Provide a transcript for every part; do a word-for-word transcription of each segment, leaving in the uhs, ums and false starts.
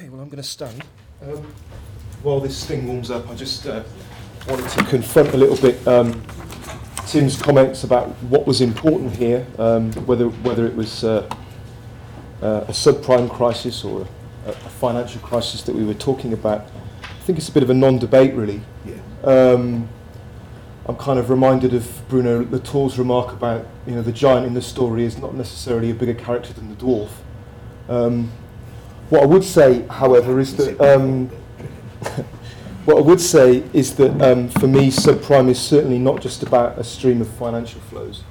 Okay, well, I'm going to stand. Um, while this thing warms up, I just uh, wanted to confront a little bit um, Tim's comments about what was important here, um, whether whether it was uh, uh, a subprime crisis or a, a financial crisis that we were talking about. I think it's a bit of a non-debate, really. Yeah. Um, I'm kind of reminded of Bruno Latour's remark about, you know, the giant in the story is not necessarily a bigger character than the dwarf. Um, what I would say, however, is that um, what I would say is that um, for me, subprime is certainly not just about a stream of financial flows.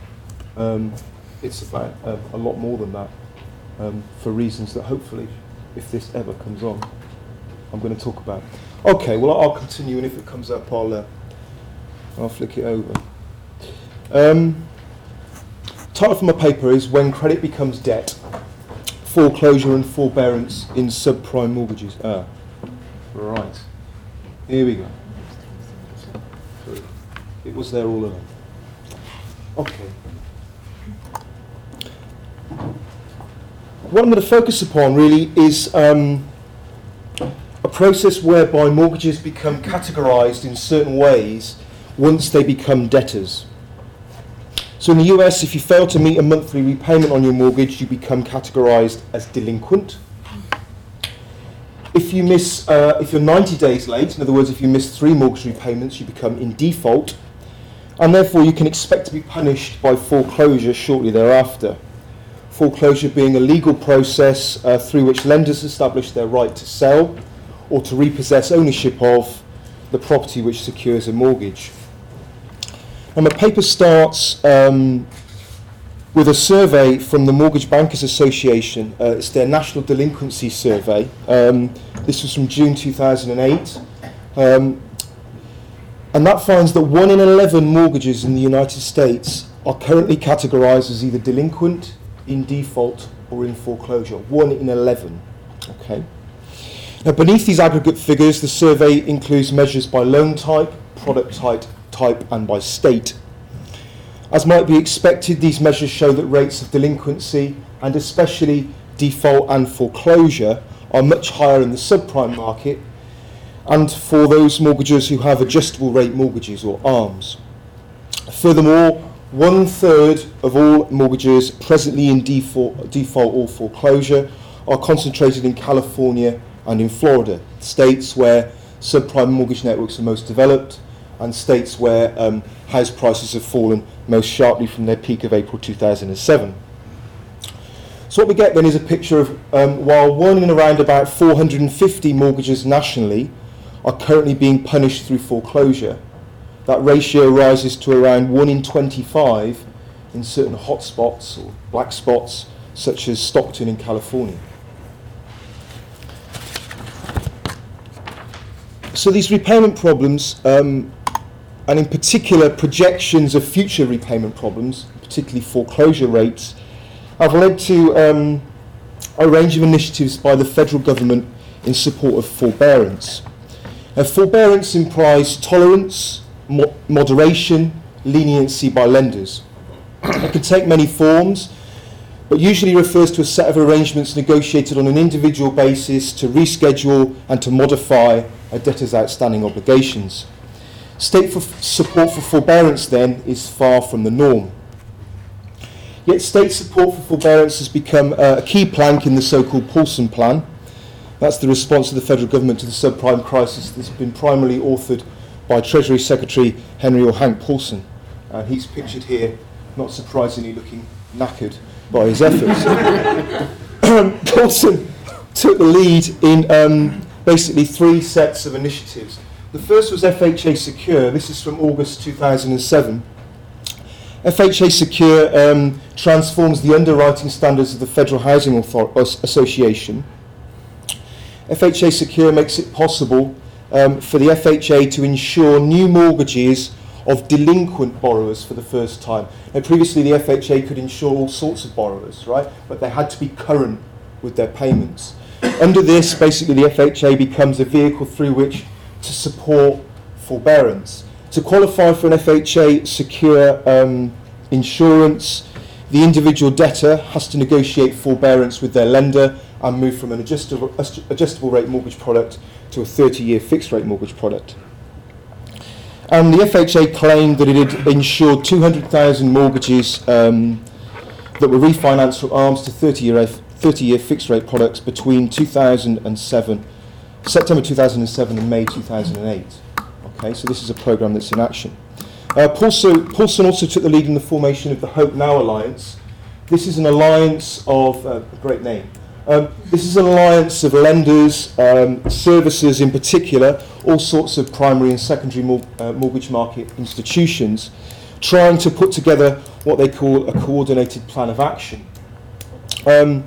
Um, it's about uh, a lot more than that. Um, for reasons that hopefully, if this ever comes on, I'm going to talk about. Okay, well, I'll continue, and if it comes up, I'll. Uh, I'll flick it over. Um, title for my paper is When Credit Becomes Debt, Foreclosure and Forbearance in Subprime Mortgages. Ah, right. Here we go. It was there all along. Okay. What I'm going to focus upon really is um, a process whereby mortgages become categorized in certain ways once they become debtors. So in the U S, if you fail to meet a monthly repayment on your mortgage, you become categorized as delinquent. If you miss, uh, if you're ninety days late, in other words, if you miss three mortgage repayments, you become in default, and therefore you can expect to be punished by foreclosure shortly thereafter. Foreclosure being a legal process uh, through which lenders establish their right to sell or to repossess ownership of the property which secures a mortgage. And my paper starts um, with a survey from the Mortgage Bankers Association. Uh, it's their National Delinquency Survey. Um, this was from June two thousand eight. Um, and that finds that one in eleven mortgages in the United States are currently categorized as either delinquent, in default, or in foreclosure. one in eleven. Okay. Now, beneath these aggregate figures, the survey includes measures by loan type, product type, type, and by state. As might be expected, these measures show that rates of delinquency, and especially default and foreclosure, are much higher in the subprime market, and for those mortgagers who have adjustable rate mortgages, or A R Ms. Furthermore, one-third of all mortgages presently in default, default or foreclosure are concentrated in California and in Florida, states where subprime mortgage networks are most developed, and states where um, house prices have fallen most sharply from their peak of April two thousand seven. So what we get then is a picture of um, while one in around about four hundred fifty mortgages nationally are currently being punished through foreclosure, that ratio rises to around one in twenty-five in certain hot spots or black spots such as Stockton in California. So these repayment problems, um, and in particular projections of future repayment problems, particularly foreclosure rates, have led to um, a range of initiatives by the federal government in support of forbearance. Now, forbearance implies tolerance, mo- moderation, leniency by lenders. It can take many forms, but usually refers to a set of arrangements negotiated on an individual basis to reschedule and to modify a debtor's outstanding obligations. State for f- support for forbearance, then, is far from the norm. Yet state support for forbearance has become uh, a key plank in the so-called Paulson Plan. That's the response of the federal government to the subprime crisis that's been primarily authored by Treasury Secretary Henry or Hank Paulson. And he's pictured here, not surprisingly, looking knackered by his efforts. Paulson took the lead in um, basically three sets of initiatives. The first was F H A Secure. This is from August two thousand seven. F H A Secure um, transforms the underwriting standards of the Federal Housing Authority Association. F H A Secure makes it possible um, for the F H A to insure new mortgages of delinquent borrowers for the first time. Now, previously, the F H A could insure all sorts of borrowers, right? But they had to be current with their payments. Under this, basically, the F H A becomes a vehicle through which to support forbearance. To qualify for an F H A secure um, insurance, the individual debtor has to negotiate forbearance with their lender and move from an adjustable, adjustable rate mortgage product to a thirty-year fixed rate mortgage product. And the F H A claimed that it had insured two hundred thousand mortgages um, that were refinanced from ARMS to thirty-year fixed rate products between two thousand seven, September two thousand seven, and May two thousand eight. Okay, so this is a program that's in action. Uh, Paulson, Paulson also took the lead in the formation of the Hope Now Alliance. This is an alliance of, uh, a great name, um, this is an alliance of lenders, um, services in particular, all sorts of primary and secondary mor uh, mortgage market institutions, trying to put together what they call a coordinated plan of action. Um,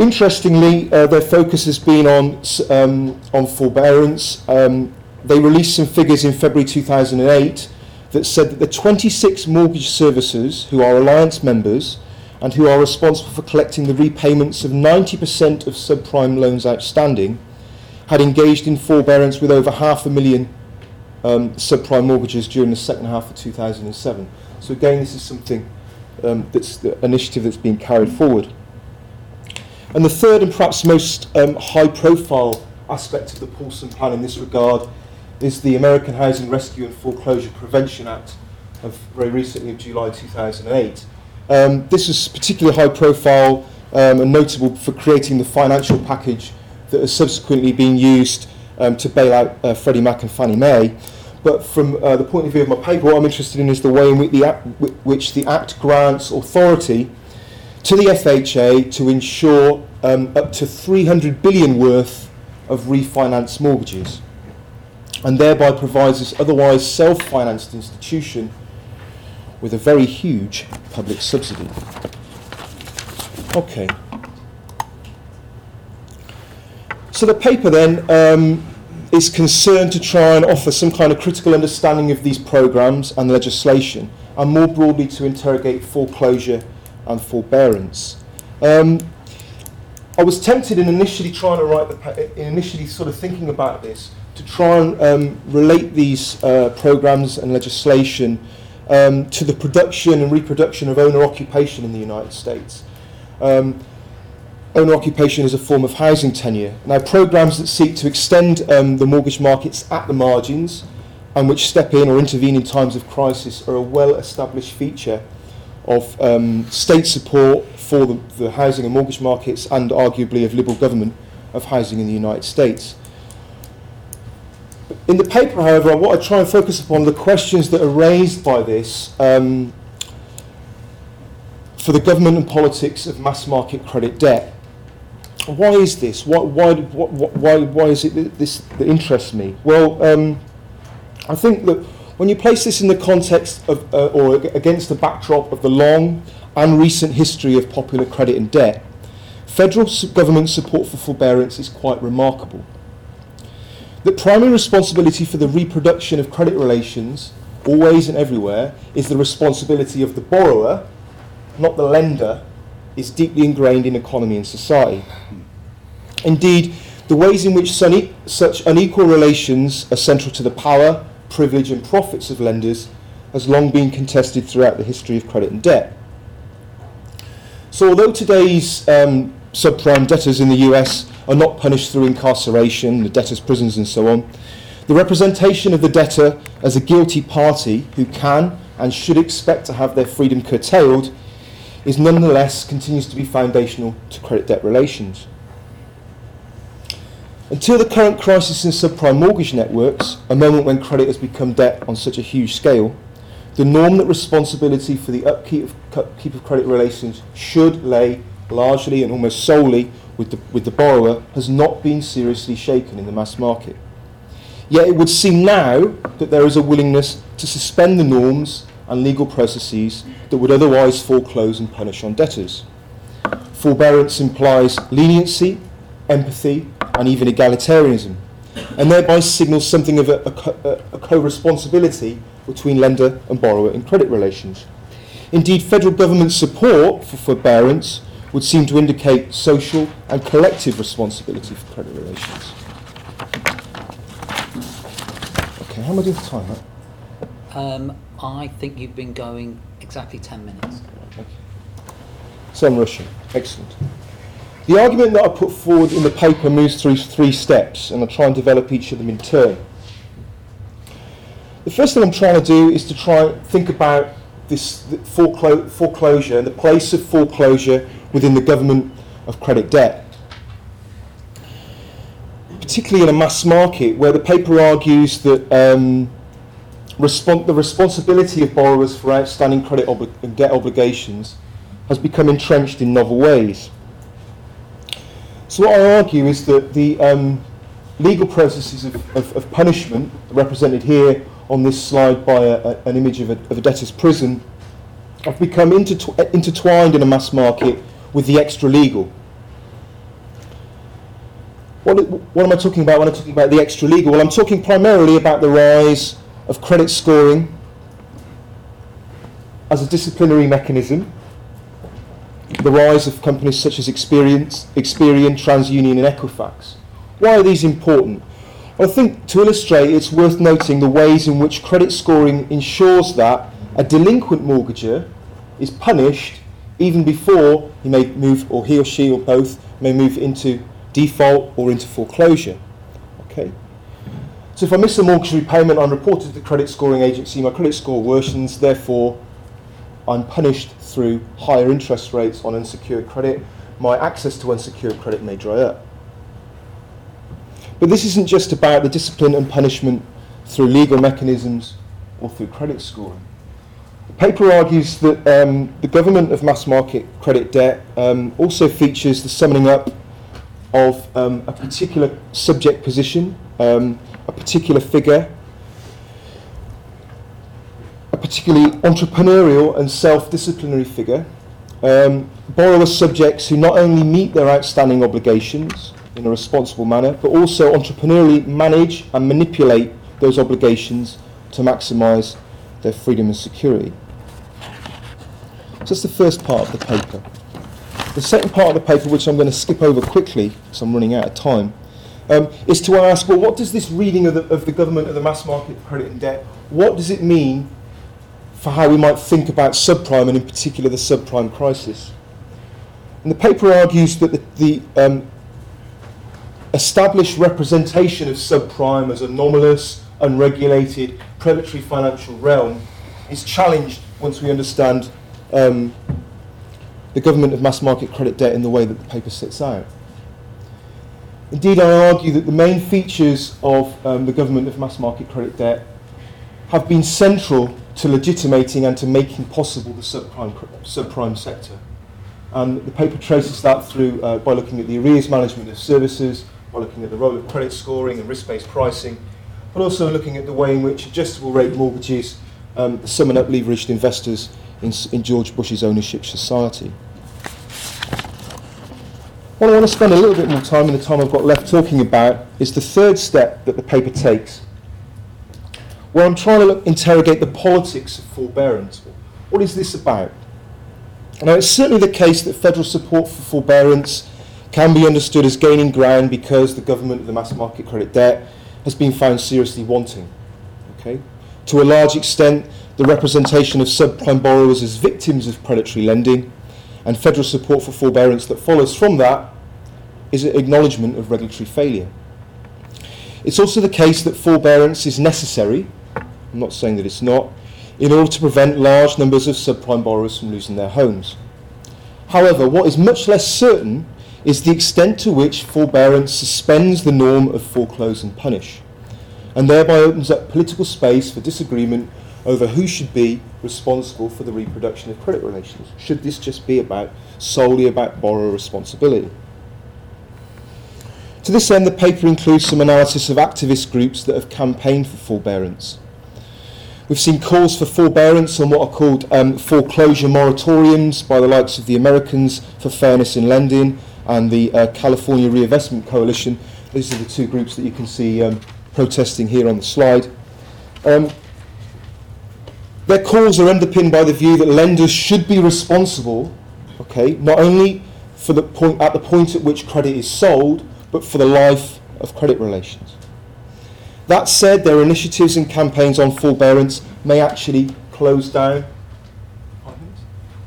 interestingly, uh, their focus has been on, um, on forbearance. Um, they released some figures in February two thousand eight that said that the twenty-six mortgage servicers who are Alliance members and who are responsible for collecting the repayments of ninety percent of subprime loans outstanding had engaged in forbearance with over half a million um, subprime mortgages during the second half of two thousand seven. So again, this is something um, that's the initiative that's being carried forward. And the third and perhaps most um, high-profile aspect of the Paulson Plan in this regard is the American Housing Rescue and Foreclosure Prevention Act of very recently, of July two thousand eight. Um, this is particularly high profile um, and notable for creating the financial package that has subsequently been used um, to bail out uh, Freddie Mac and Fannie Mae. But from uh, the point of view of my paper, what I'm interested in is the way in which the act, which the Act grants authority to the F H A to insure um, up to three hundred billion worth of refinance mortgages, and thereby provides this otherwise self-financed institution with a very huge public subsidy. Okay. So the paper then um, is concerned to try and offer some kind of critical understanding of these programs and legislation, and more broadly to interrogate foreclosure and forbearance. Um, I was tempted in initially trying to write the pa- in initially sort of thinking about this, to try and um, relate these uh, programs and legislation um, to the production and reproduction of owner occupation in the United States. Um, owner occupation is a form of housing tenure. Now, programs that seek to extend um, the mortgage markets at the margins and which step in or intervene in times of crisis are a well-established feature of um, state support for the, the housing and mortgage markets, and arguably of Liberal government of housing in the United States. In the paper, however, what I try and focus upon the questions that are raised by this um, for the government and politics of mass market credit debt. Why is this? Why, why, why, why is it that this that interests me? Well, um, I think that when you place this in the context of, uh, or against the backdrop of the long and recent history of popular credit and debt, federal government support for forbearance is quite remarkable. The primary responsibility for the reproduction of credit relations, always and everywhere, is the responsibility of the borrower, not the lender, is deeply ingrained in economy and society. Indeed, the ways in which such unequal relations are central to the power, privilege and profits of lenders has long been contested throughout the history of credit and debt. So although today's um, subprime debtors in the U S are not punished through incarceration, the debtors' prisons and so on, the representation of the debtor as a guilty party who can and should expect to have their freedom curtailed is nonetheless continues to be foundational to credit debt relations. Until the current crisis in subprime mortgage networks, a moment when credit has become debt on such a huge scale, the norm that responsibility for the upkeep of, upkeep of credit relations should lay largely and almost solely with the, with the borrower has not been seriously shaken in the mass market. Yet it would seem now that there is a willingness to suspend the norms and legal processes that would otherwise foreclose and punish on debtors. Forbearance implies leniency, empathy, and even egalitarianism, and thereby signals something of a, a, a co-responsibility between lender and borrower in credit relations. Indeed, federal government support for forbearance would seem to indicate social and collective responsibility for credit relations. Okay, how am I doing for time, right? Um, I think you've been going exactly ten minutes. Okay. So I'm rushing. Excellent. The argument that I put forward in the paper moves through three steps, and I'll try and develop each of them in turn. The first thing I'm trying to do is to try and think about this foreclo- foreclosure and the place of foreclosure within the government of credit debt, particularly in a mass market where the paper argues that um, respons- the responsibility of borrowers for outstanding credit obli- and debt obligations has become entrenched in novel ways. So what I argue is that the um, legal processes of, of, of punishment, represented here on this slide by a, a, an image of a, of a debtor's prison, have become intertw- intertwined in a mass market with the extra-legal. What, what am I talking about when I'm talking about the extra-legal? Well, I'm talking primarily about the rise of credit scoring as a disciplinary mechanism, the rise of companies such as Experian, Experian, TransUnion and Equifax. Why are these important? Well, I think to illustrate, it's worth noting the ways in which credit scoring ensures that a delinquent mortgager is punished even before he may move, or he or she or both may move into default or into foreclosure. Okay. So if I miss a mortgage repayment, I'm reported to the credit scoring agency, my credit score worsens, therefore I'm punished through higher interest rates on unsecured credit. My access to unsecured credit may dry up. But this isn't just about the discipline and punishment through legal mechanisms or through credit scoring. The paper argues that um, the government of mass market credit debt um, also features the summoning up of um, a particular subject position, um, a particular figure, a particularly entrepreneurial and self-disciplinary figure, um, borrower subjects who not only meet their outstanding obligations in a responsible manner, but also entrepreneurially manage and manipulate those obligations to maximise their freedom and security. So that's the first part of the paper. The second part of the paper, which I'm going to skip over quickly because I'm running out of time, um, is to ask, well, what does this reading of the, of the government of the mass market credit and debt, what does it mean for how we might think about subprime, and in particular the subprime crisis? And the paper argues that the, the um, established representation of subprime as an anomalous, unregulated, predatory financial realm is challenged once we understand um, the government of mass market credit debt in the way that the paper sets out. Indeed, I argue that the main features of um, the government of mass market credit debt have been central to legitimating and to making possible the subprime, subprime sector. And the paper traces that through uh, by looking at the arrears management of services, by looking at the role of credit scoring and risk-based pricing, but also looking at the way in which adjustable rate mortgages um, summon up leveraged investors in, in George Bush's ownership society. What I want to spend a little bit more time in the time I've got left talking about is the third step that the paper takes, where I'm trying to look, interrogate the politics of forbearance. What is this about? Now, it's certainly the case that federal support for forbearance can be understood as gaining ground because the government of the mass market credit debt has been found seriously wanting. Okay? To a large extent, the representation of subprime borrowers as victims of predatory lending and federal support for forbearance that follows from that is an acknowledgement of regulatory failure. It's also the case that forbearance is necessary, I'm not saying that it's not, in order to prevent large numbers of subprime borrowers from losing their homes. However, what is much less certain is the extent to which forbearance suspends the norm of foreclose and punish, and thereby opens up political space for disagreement over who should be responsible for the reproduction of credit relations. Should this just be about solely about borrower responsibility? To this end, the paper includes some analysis of activist groups that have campaigned for forbearance. We've seen calls for forbearance on what are called um, foreclosure moratoriums by the likes of the Americans for Fairness in Lending and the uh, California Reinvestment Coalition. These are the two groups that you can see um, protesting here on the slide. Um, their calls are underpinned by the view that lenders should be responsible, okay, not only for the point, at the point at which credit is sold, but for the life of credit relations. That said, their initiatives and campaigns on forbearance may actually close down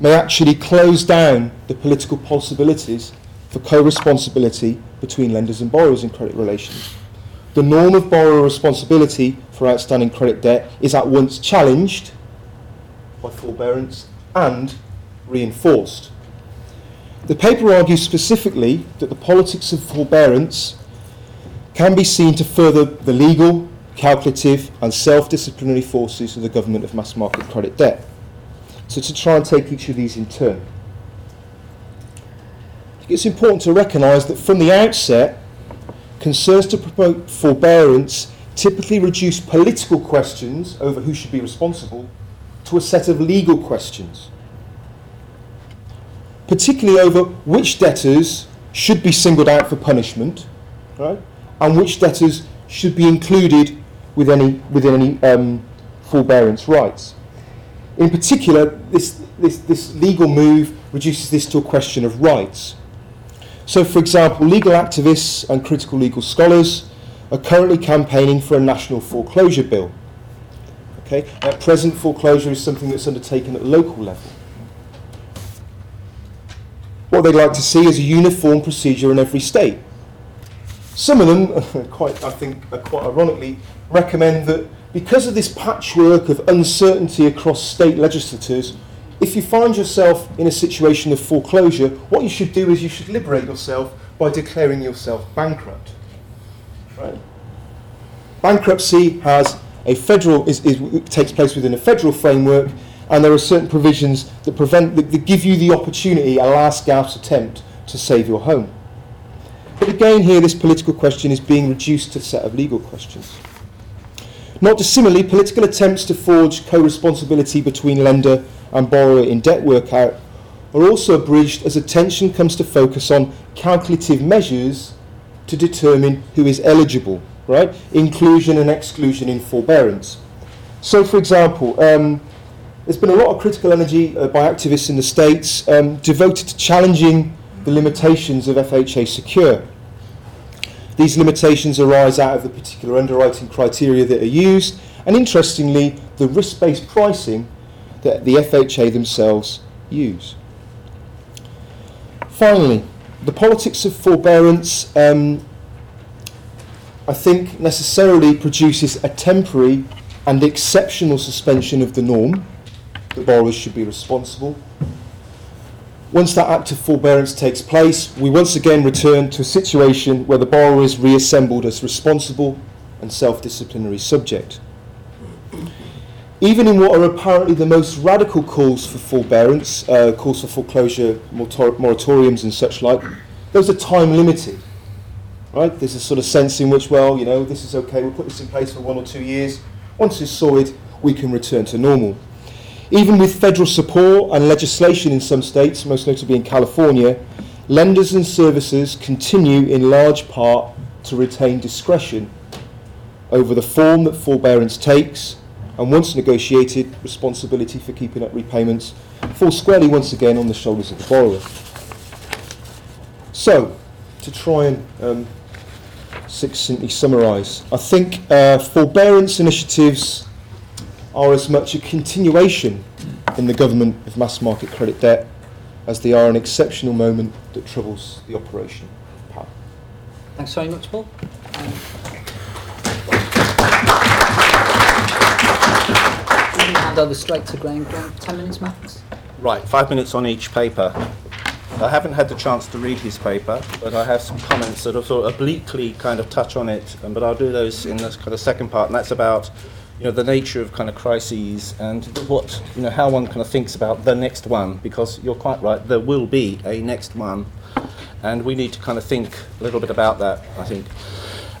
may actually close down the political possibilities for co-responsibility between lenders and borrowers in credit relations. The norm of borrower responsibility for outstanding credit debt is at once challenged by forbearance and reinforced. The paper argues specifically that the politics of forbearance can be seen to further the legal, calculative and self-disciplinary forces of the government of mass market credit debt. So to try and take each of these in turn. It's important to recognise that from the outset, concerns to promote forbearance typically reduce political questions over who should be responsible to a set of legal questions, particularly over which debtors should be singled out for punishment, right, and which debtors should be included with any, within any um, forbearance rights. In particular, this, this, this legal move reduces this to a question of rights. So, for example, legal activists and critical legal scholars are currently campaigning for a national foreclosure bill. Okay? At present, foreclosure is something that's undertaken at the local level. What they'd like to see is a uniform procedure in every state. Some of them, quite, I think, quite ironically, recommend that because of this patchwork of uncertainty across state legislators, if you find yourself in a situation of foreclosure, what you should do is you should liberate yourself by declaring yourself bankrupt. Right? Bankruptcy has a federal is, is, takes place within a federal framework, and there are certain provisions that prevent that, that give you the opportunity, a last gasp attempt to save your home. But again, here this political question is being reduced to a set of legal questions. Not dissimilarly, political attempts to forge co-responsibility between lender and borrower in debt workout are also abridged as attention comes to focus on calculative measures to determine who is eligible, right? Inclusion and exclusion in forbearance. So, for example, um, there's been a lot of critical energy uh, by activists in the States um, devoted to challenging the limitations of F H A Secure. These limitations arise out of the particular underwriting criteria that are used, and interestingly, the risk-based pricing that the F H A themselves use. Finally, the politics of forbearance, um, I think, necessarily produces a temporary and exceptional suspension of the norm that borrowers should be responsible. Once that act of forbearance takes place, we once again return to a situation where the borrower is reassembled as responsible and self-disciplinary subject. Even in what are apparently the most radical calls for forbearance, uh, calls for foreclosure, morator- moratoriums and such like, those are time limited. Right? There's a sort of sense in which, well, you know, this is okay, we'll put this in place for one or two years. Once it's solid, we can return to normal. Even with federal support and legislation in some states, most notably in California, lenders and servicers continue in large part to retain discretion over the form that forbearance takes, and once negotiated, responsibility for keeping up repayments falls squarely once again on the shoulders of the borrower. So, to try and um, succinctly summarise, I think uh, forbearance initiatives are as much a continuation in the government of mass market credit debt as they are an exceptional moment that troubles the operation of power. Thanks very much, Paul. Um, hand over straight to Graham. Graham, ten minutes max. Right, five minutes on each paper. I haven't had the chance to read his paper, but I have some comments that are sort of obliquely kind of touch on it, but I'll do those in this kind of second part, and that's about you know, the nature of kind of crises and what, you know, how one kind of thinks about the next one, because you're quite right, there will be a next one, and we need to kind of think a little bit about that, I think.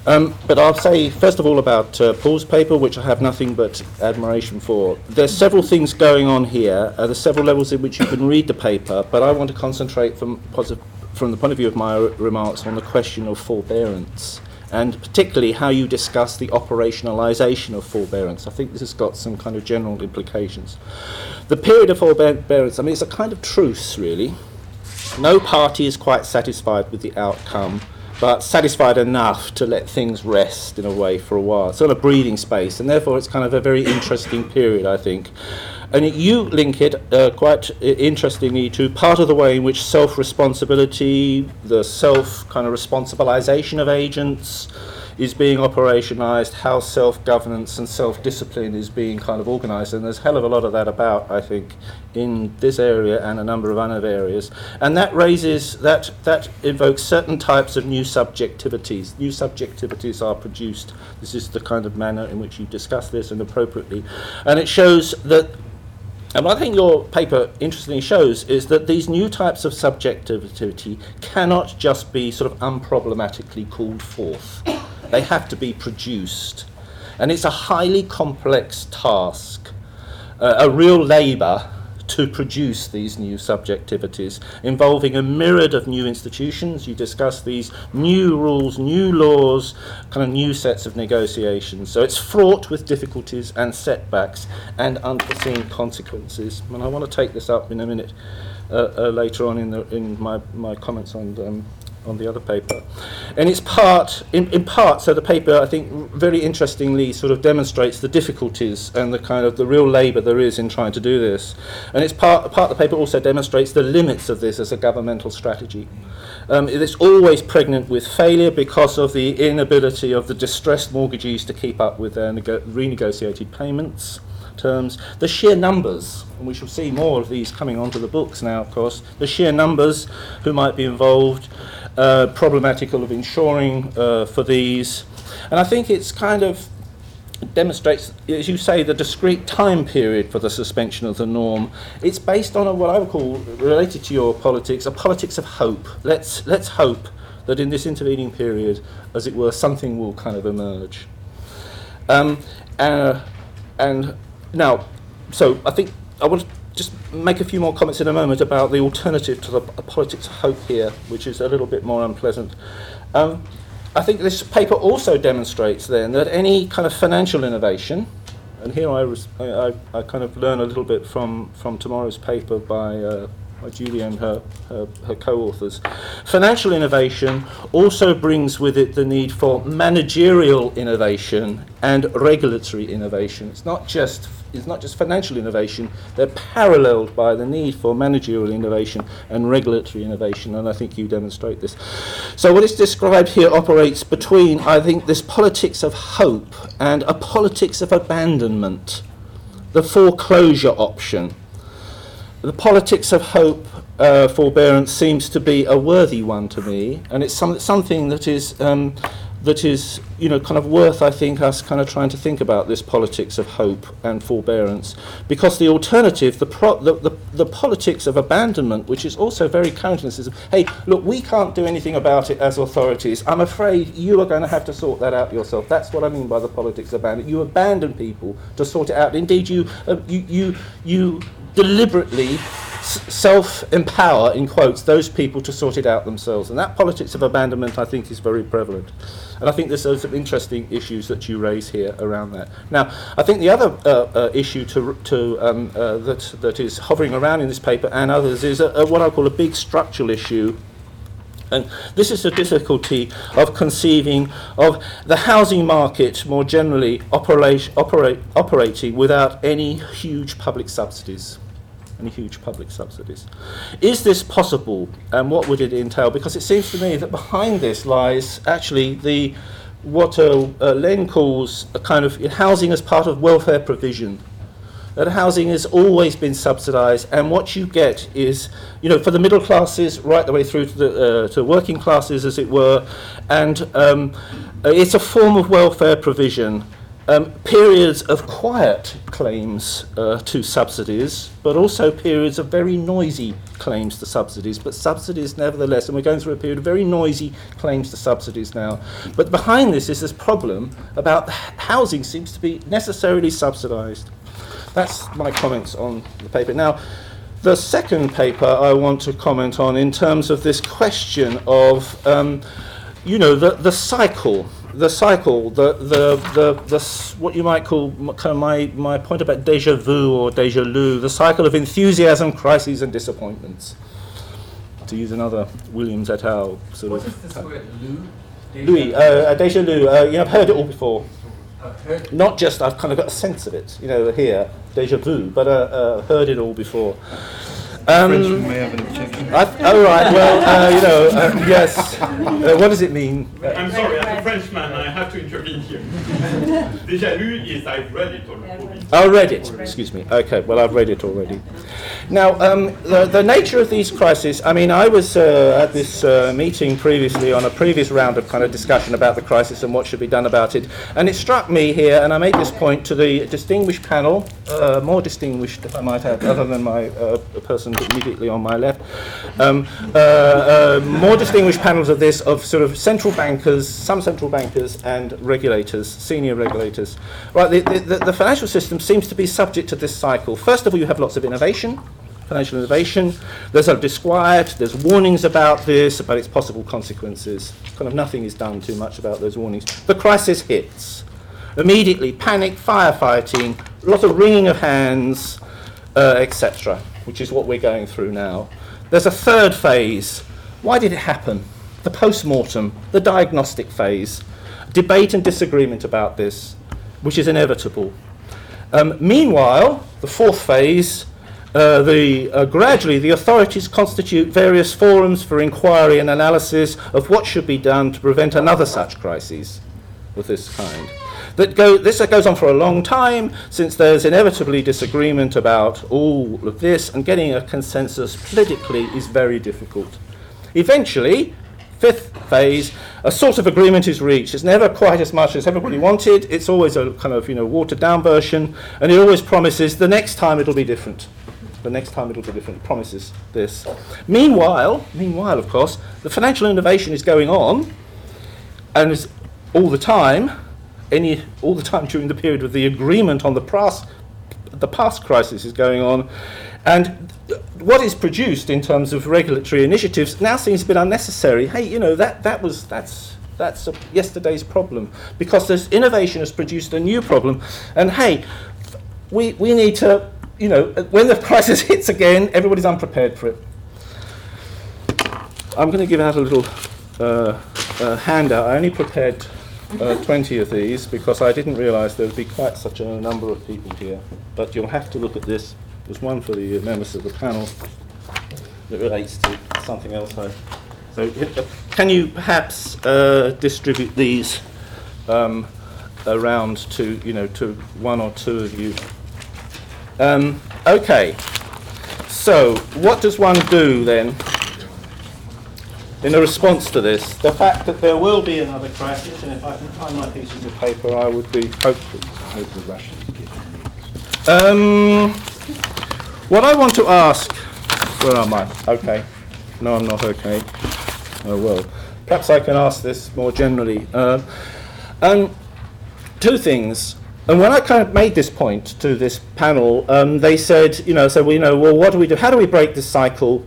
Um, but I'll say, first of all, about uh, Paul's paper, which I have nothing but admiration for. There's several things going on here. Uh, there's several levels in which you can read the paper, but I want to concentrate from, posit- from the point of view of my r- remarks on the question of forbearance, and particularly how you discuss the operationalisation of forbearance. I think this has got some kind of general implications. The period of forbearance, I mean, it's a kind of truce, really. No party is quite satisfied with the outcome, but satisfied enough to let things rest in a way for a while. It's sort of breathing space, and therefore it's kind of a very interesting period, I think. And you link it uh, quite interestingly to part of the way in which self-responsibility, the self kind of responsibilization of agents is being operationalized, how self-governance and self-discipline is being kind of organized. And there's a hell of a lot of that about, I think, in this area and a number of other areas. And that raises, that that invokes certain types of new subjectivities. New subjectivities are produced. This is the kind of manner in which you discuss this, and appropriately. And it shows that, and what I think your paper interestingly shows is that these new types of subjectivity cannot just be sort of unproblematically called forth. They have to be produced. And it's a highly complex task, uh, a real labour to produce these new subjectivities, involving a myriad of new institutions. You discuss these new rules, new laws, kind of new sets of negotiations. So it's fraught with difficulties and setbacks and unforeseen consequences. And I want to take this up in a minute uh, uh, later on in, the, in my, my comments on um, on the other paper. And it's part, in, in part, so the paper, I think, very interestingly sort of demonstrates the difficulties and the kind of the real labour there is in trying to do this. And it's part, part of the paper also demonstrates the limits of this as a governmental strategy. Um, it's always pregnant with failure because of the inability of the distressed mortgagees to keep up with their nego- renegotiated payments terms. The sheer numbers, and we shall see more of these coming onto the books now, of course, the sheer numbers who might be involved, uh, problematical of insuring uh, for these. And I think it's kind of demonstrates, as you say, the discrete time period for the suspension of the norm. It's based on a, what I would call, related to your politics, a politics of hope. Let's, let's hope that in this intervening period, as it were, something will kind of emerge. Um, uh, and Now, so I think I want to just make a few more comments in a moment about the alternative to the politics of hope here, which is a little bit more unpleasant. Um, I think this paper also demonstrates then that any kind of financial innovation, and here I, res- I, I, I kind of learn a little bit from, from tomorrow's paper by, uh, by Julie and her, her, her co-authors. Financial innovation also brings with it the need for managerial innovation and regulatory innovation. It's not just It's not just financial innovation, they're paralleled by the need for managerial innovation and regulatory innovation, and I think you demonstrate this. So what is described here operates between, I think, this politics of hope and a politics of abandonment, the foreclosure option. The politics of hope, uh, forbearance, seems to be a worthy one to me, and it's some, something that is... Um, that is, you know, kind of worth, I think, us kind of trying to think about this politics of hope and forbearance. Because the alternative, the pro- the, the, the politics of abandonment, which is also very current in the system, hey, look, we can't do anything about it as authorities. I'm afraid you are going to have to sort that out yourself. That's what I mean by the politics of abandonment. You abandon people to sort it out. Indeed, you uh, you, you you deliberately self-empower, in quotes, those people to sort it out themselves. And that politics of abandonment, I think, is very prevalent. And I think there's some interesting issues that you raise here around that. Now, I think the other uh, uh, issue to, to, um, uh, that, that is hovering around in this paper and others is a, a, what I call a big structural issue. And this is the difficulty of conceiving of the housing market more generally operate, operate, operating without any huge public subsidies. Huge public subsidies. Is this possible, and what would it entail? Because it seems to me that behind this lies actually the what uh, uh, Len calls a kind of housing as part of welfare provision. That housing has always been subsidised, and what you get is, you know, for the middle classes right the way through to the uh, to working classes, as it were, and um, it's a form of welfare provision. Um, periods of quiet claims uh, to subsidies, but also periods of very noisy claims to subsidies, but subsidies nevertheless, and we're going through a period of very noisy claims to subsidies now. But behind this is this problem about housing seems to be necessarily subsidised. That's my comments on the paper. Now, the second paper I want to comment on in terms of this question of, um, you know, the, the cycle. The cycle, the, the the the what you might call kind of my my point about déjà vu or déjà lu, the cycle of enthusiasm, crises, and disappointments. To use another Williams et al. sort what of. What is this type. Word, lu? Déjà Louis, uh, déjà lu. Uh, yeah, I've heard it all before. I've heard. Not just I've kind of got a sense of it, you know, here. deja vu, but I uh, uh, heard it all before. Um, Frenchman may have an objection. I th- oh, right, well, uh, you know, uh, yes. Uh, what does it mean? I'm sorry, as a Frenchman, I have to intervene here. Déjà vu is I've read it already. Oh, read it, excuse me. Okay, well, I've read it already. Now, um, the, the nature of these crises, I mean, I was uh, at this uh, meeting previously on a previous round of kind of discussion about the crisis and what should be done about it, and it struck me here, and I made this point to the distinguished panel, uh, more distinguished, if I might add, other than my uh, person immediately on my left, um, uh, uh, more distinguished panels of this, of sort of central bankers, some central bankers and regulators, senior regulators. Right, the, the, the financial system seems to be subject to this cycle. First of all, you have lots of innovation, financial innovation. There's a disquiet, there's warnings about this, about its possible consequences. Kind of nothing is done too much about those warnings. The crisis hits. Immediately, panic, firefighting, a lot of wringing of hands, uh, et cetera, which is what we're going through now. There's a third phase. Why did it happen? The post-mortem, the diagnostic phase, debate and disagreement about this, which is inevitable. Um, meanwhile, the fourth phase, uh, the, uh, gradually the authorities constitute various forums for inquiry and analysis of what should be done to prevent another such crisis of this kind. That go, this that goes on for a long time, since there's inevitably disagreement about all of this, and getting a consensus politically is very difficult. Eventually, fifth phase, a sort of agreement is reached. It's never quite as much as everybody wanted. It's always a kind of, you know, watered-down version, and it always promises the next time it'll be different. The next time it'll be different. It promises this. Meanwhile, meanwhile, of course, the financial innovation is going on, and is all the time. Any, all the time during the period of the agreement on the past, the past crisis is going on, and th- what is produced in terms of regulatory initiatives now seems a bit unnecessary. Hey, you know, that, that was that's that's a, yesterday's problem, because this innovation has produced a new problem, and hey, we we need to, you know, when the crisis hits again, everybody's unprepared for it. I'm going to give out a little uh, uh, handout. I only prepared Uh, twenty of these, because I didn't realise there would be quite such a number of people here. But you'll have to look at this. There's one for the members of the panel that relates to something else. I, so can you perhaps uh, distribute these um, around to, you know, to one or two of you? Um, okay. So what does one do then in a response to this? The fact that there will be another crisis, and if I can find my pieces of paper, I would be hopeful. Um, what I want to ask, where am I? Okay. No, I'm not okay. Oh, well. Perhaps I can ask this more generally. Uh, um, two things. And when I kind of made this point to this panel, um, they said, you know, so we know, well, what do we do? How do we break this cycle?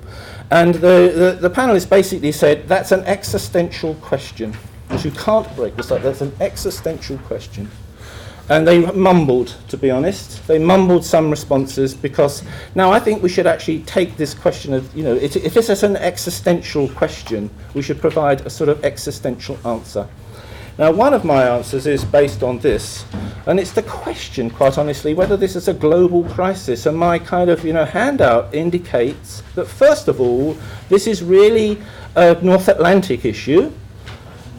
And the, the, the panelists basically said, that's an existential question. Because you can't break this up, that's an existential question. And they mumbled, to be honest. They mumbled some responses, because now I think we should actually take this question of, you know, it, if this is an existential question, we should provide a sort of existential answer. Now, one of my answers is based on this, and it's the question, quite honestly, whether this is a global crisis. And my kind of, you know, handout indicates that, first of all, this is really a North Atlantic issue.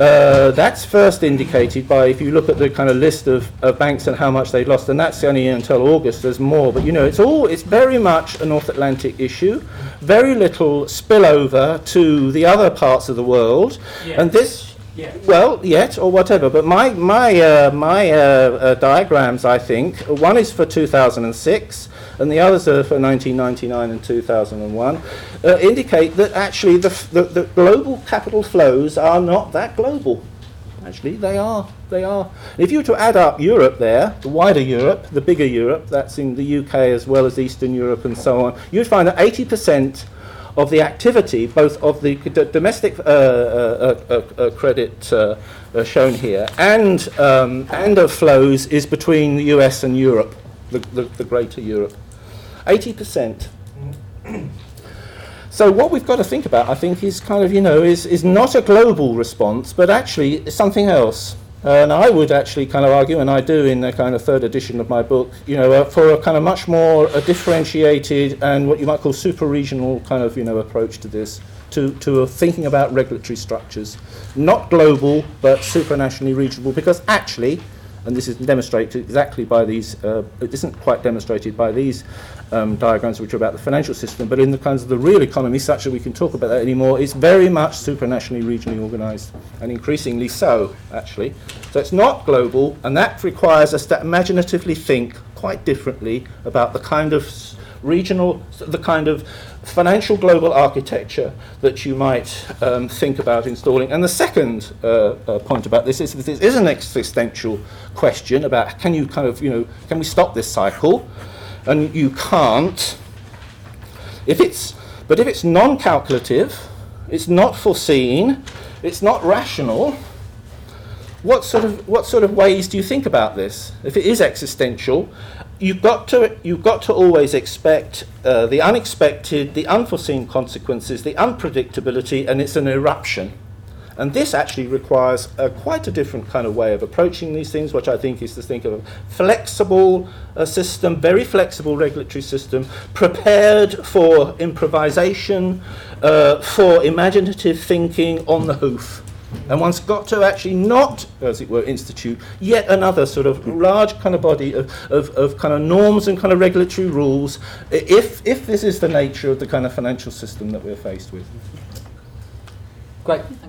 Uh, that's first indicated by, if you look at the kind of list of, of banks and how much they lost, and that's only until August, there's more. But, you know, it's all, it's very much a North Atlantic issue, very little spillover to the other parts of the world. Yeah. And this... Yeah. Well, yet, or whatever. But my my uh, my uh, uh, diagrams, I think, one is for two thousand six, and the others are for nineteen ninety-nine and two thousand one, uh, indicate that actually the, f- the the global capital flows are not that global. Actually, they are. They are. If you were to add up Europe there, the wider Europe, the bigger Europe, that's in the U K as well as Eastern Europe and so on, you'd find that eighty percent of the activity, both of the d- domestic uh, uh, uh, uh, credit uh, uh, shown here and um, and of flows, is between the U S and Europe, the, the, the greater Europe. eighty percent. So what we've got to think about, I think, is kind of, you know, is, is not a global response, but actually something else. And I would actually kind of argue, and I do in the kind of third edition of my book, you know, uh, for a kind of much more a differentiated and what you might call super-regional kind of, you know, approach to this, to, to uh, thinking about regulatory structures. Not global, but supranationally reachable, because actually, and this is demonstrated exactly by these, uh, it isn't quite demonstrated by these um, diagrams which are about the financial system, but in the kinds of the real economy, such that we can talk about that anymore, it's very much supranationally regionally organised, and increasingly so, actually. So it's not global, and that requires us to imaginatively think quite differently about the kind of regional, the kind of financial global architecture that you might um, think about installing. And the second uh, uh, point about this is that this is an existential question about can you kind of, you know, can we stop this cycle? And you can't. If it's, but if it's non-calculative, it's not foreseen, it's not rational, what sort of, what sort of ways do you think about this? If it is existential, You've got to, you've got to always expect uh, the unexpected, the unforeseen consequences, the unpredictability, and it's an eruption. And this actually requires a, quite a different kind of way of approaching these things, which I think is to think of a flexible uh, system, very flexible regulatory system, prepared for improvisation, uh, for imaginative thinking on the hoof. And one's got to actually not, as it were, institute yet another sort of large kind of body of, of, of kind of norms and kind of regulatory rules if, if this is the nature of the kind of financial system that we're faced with. Great.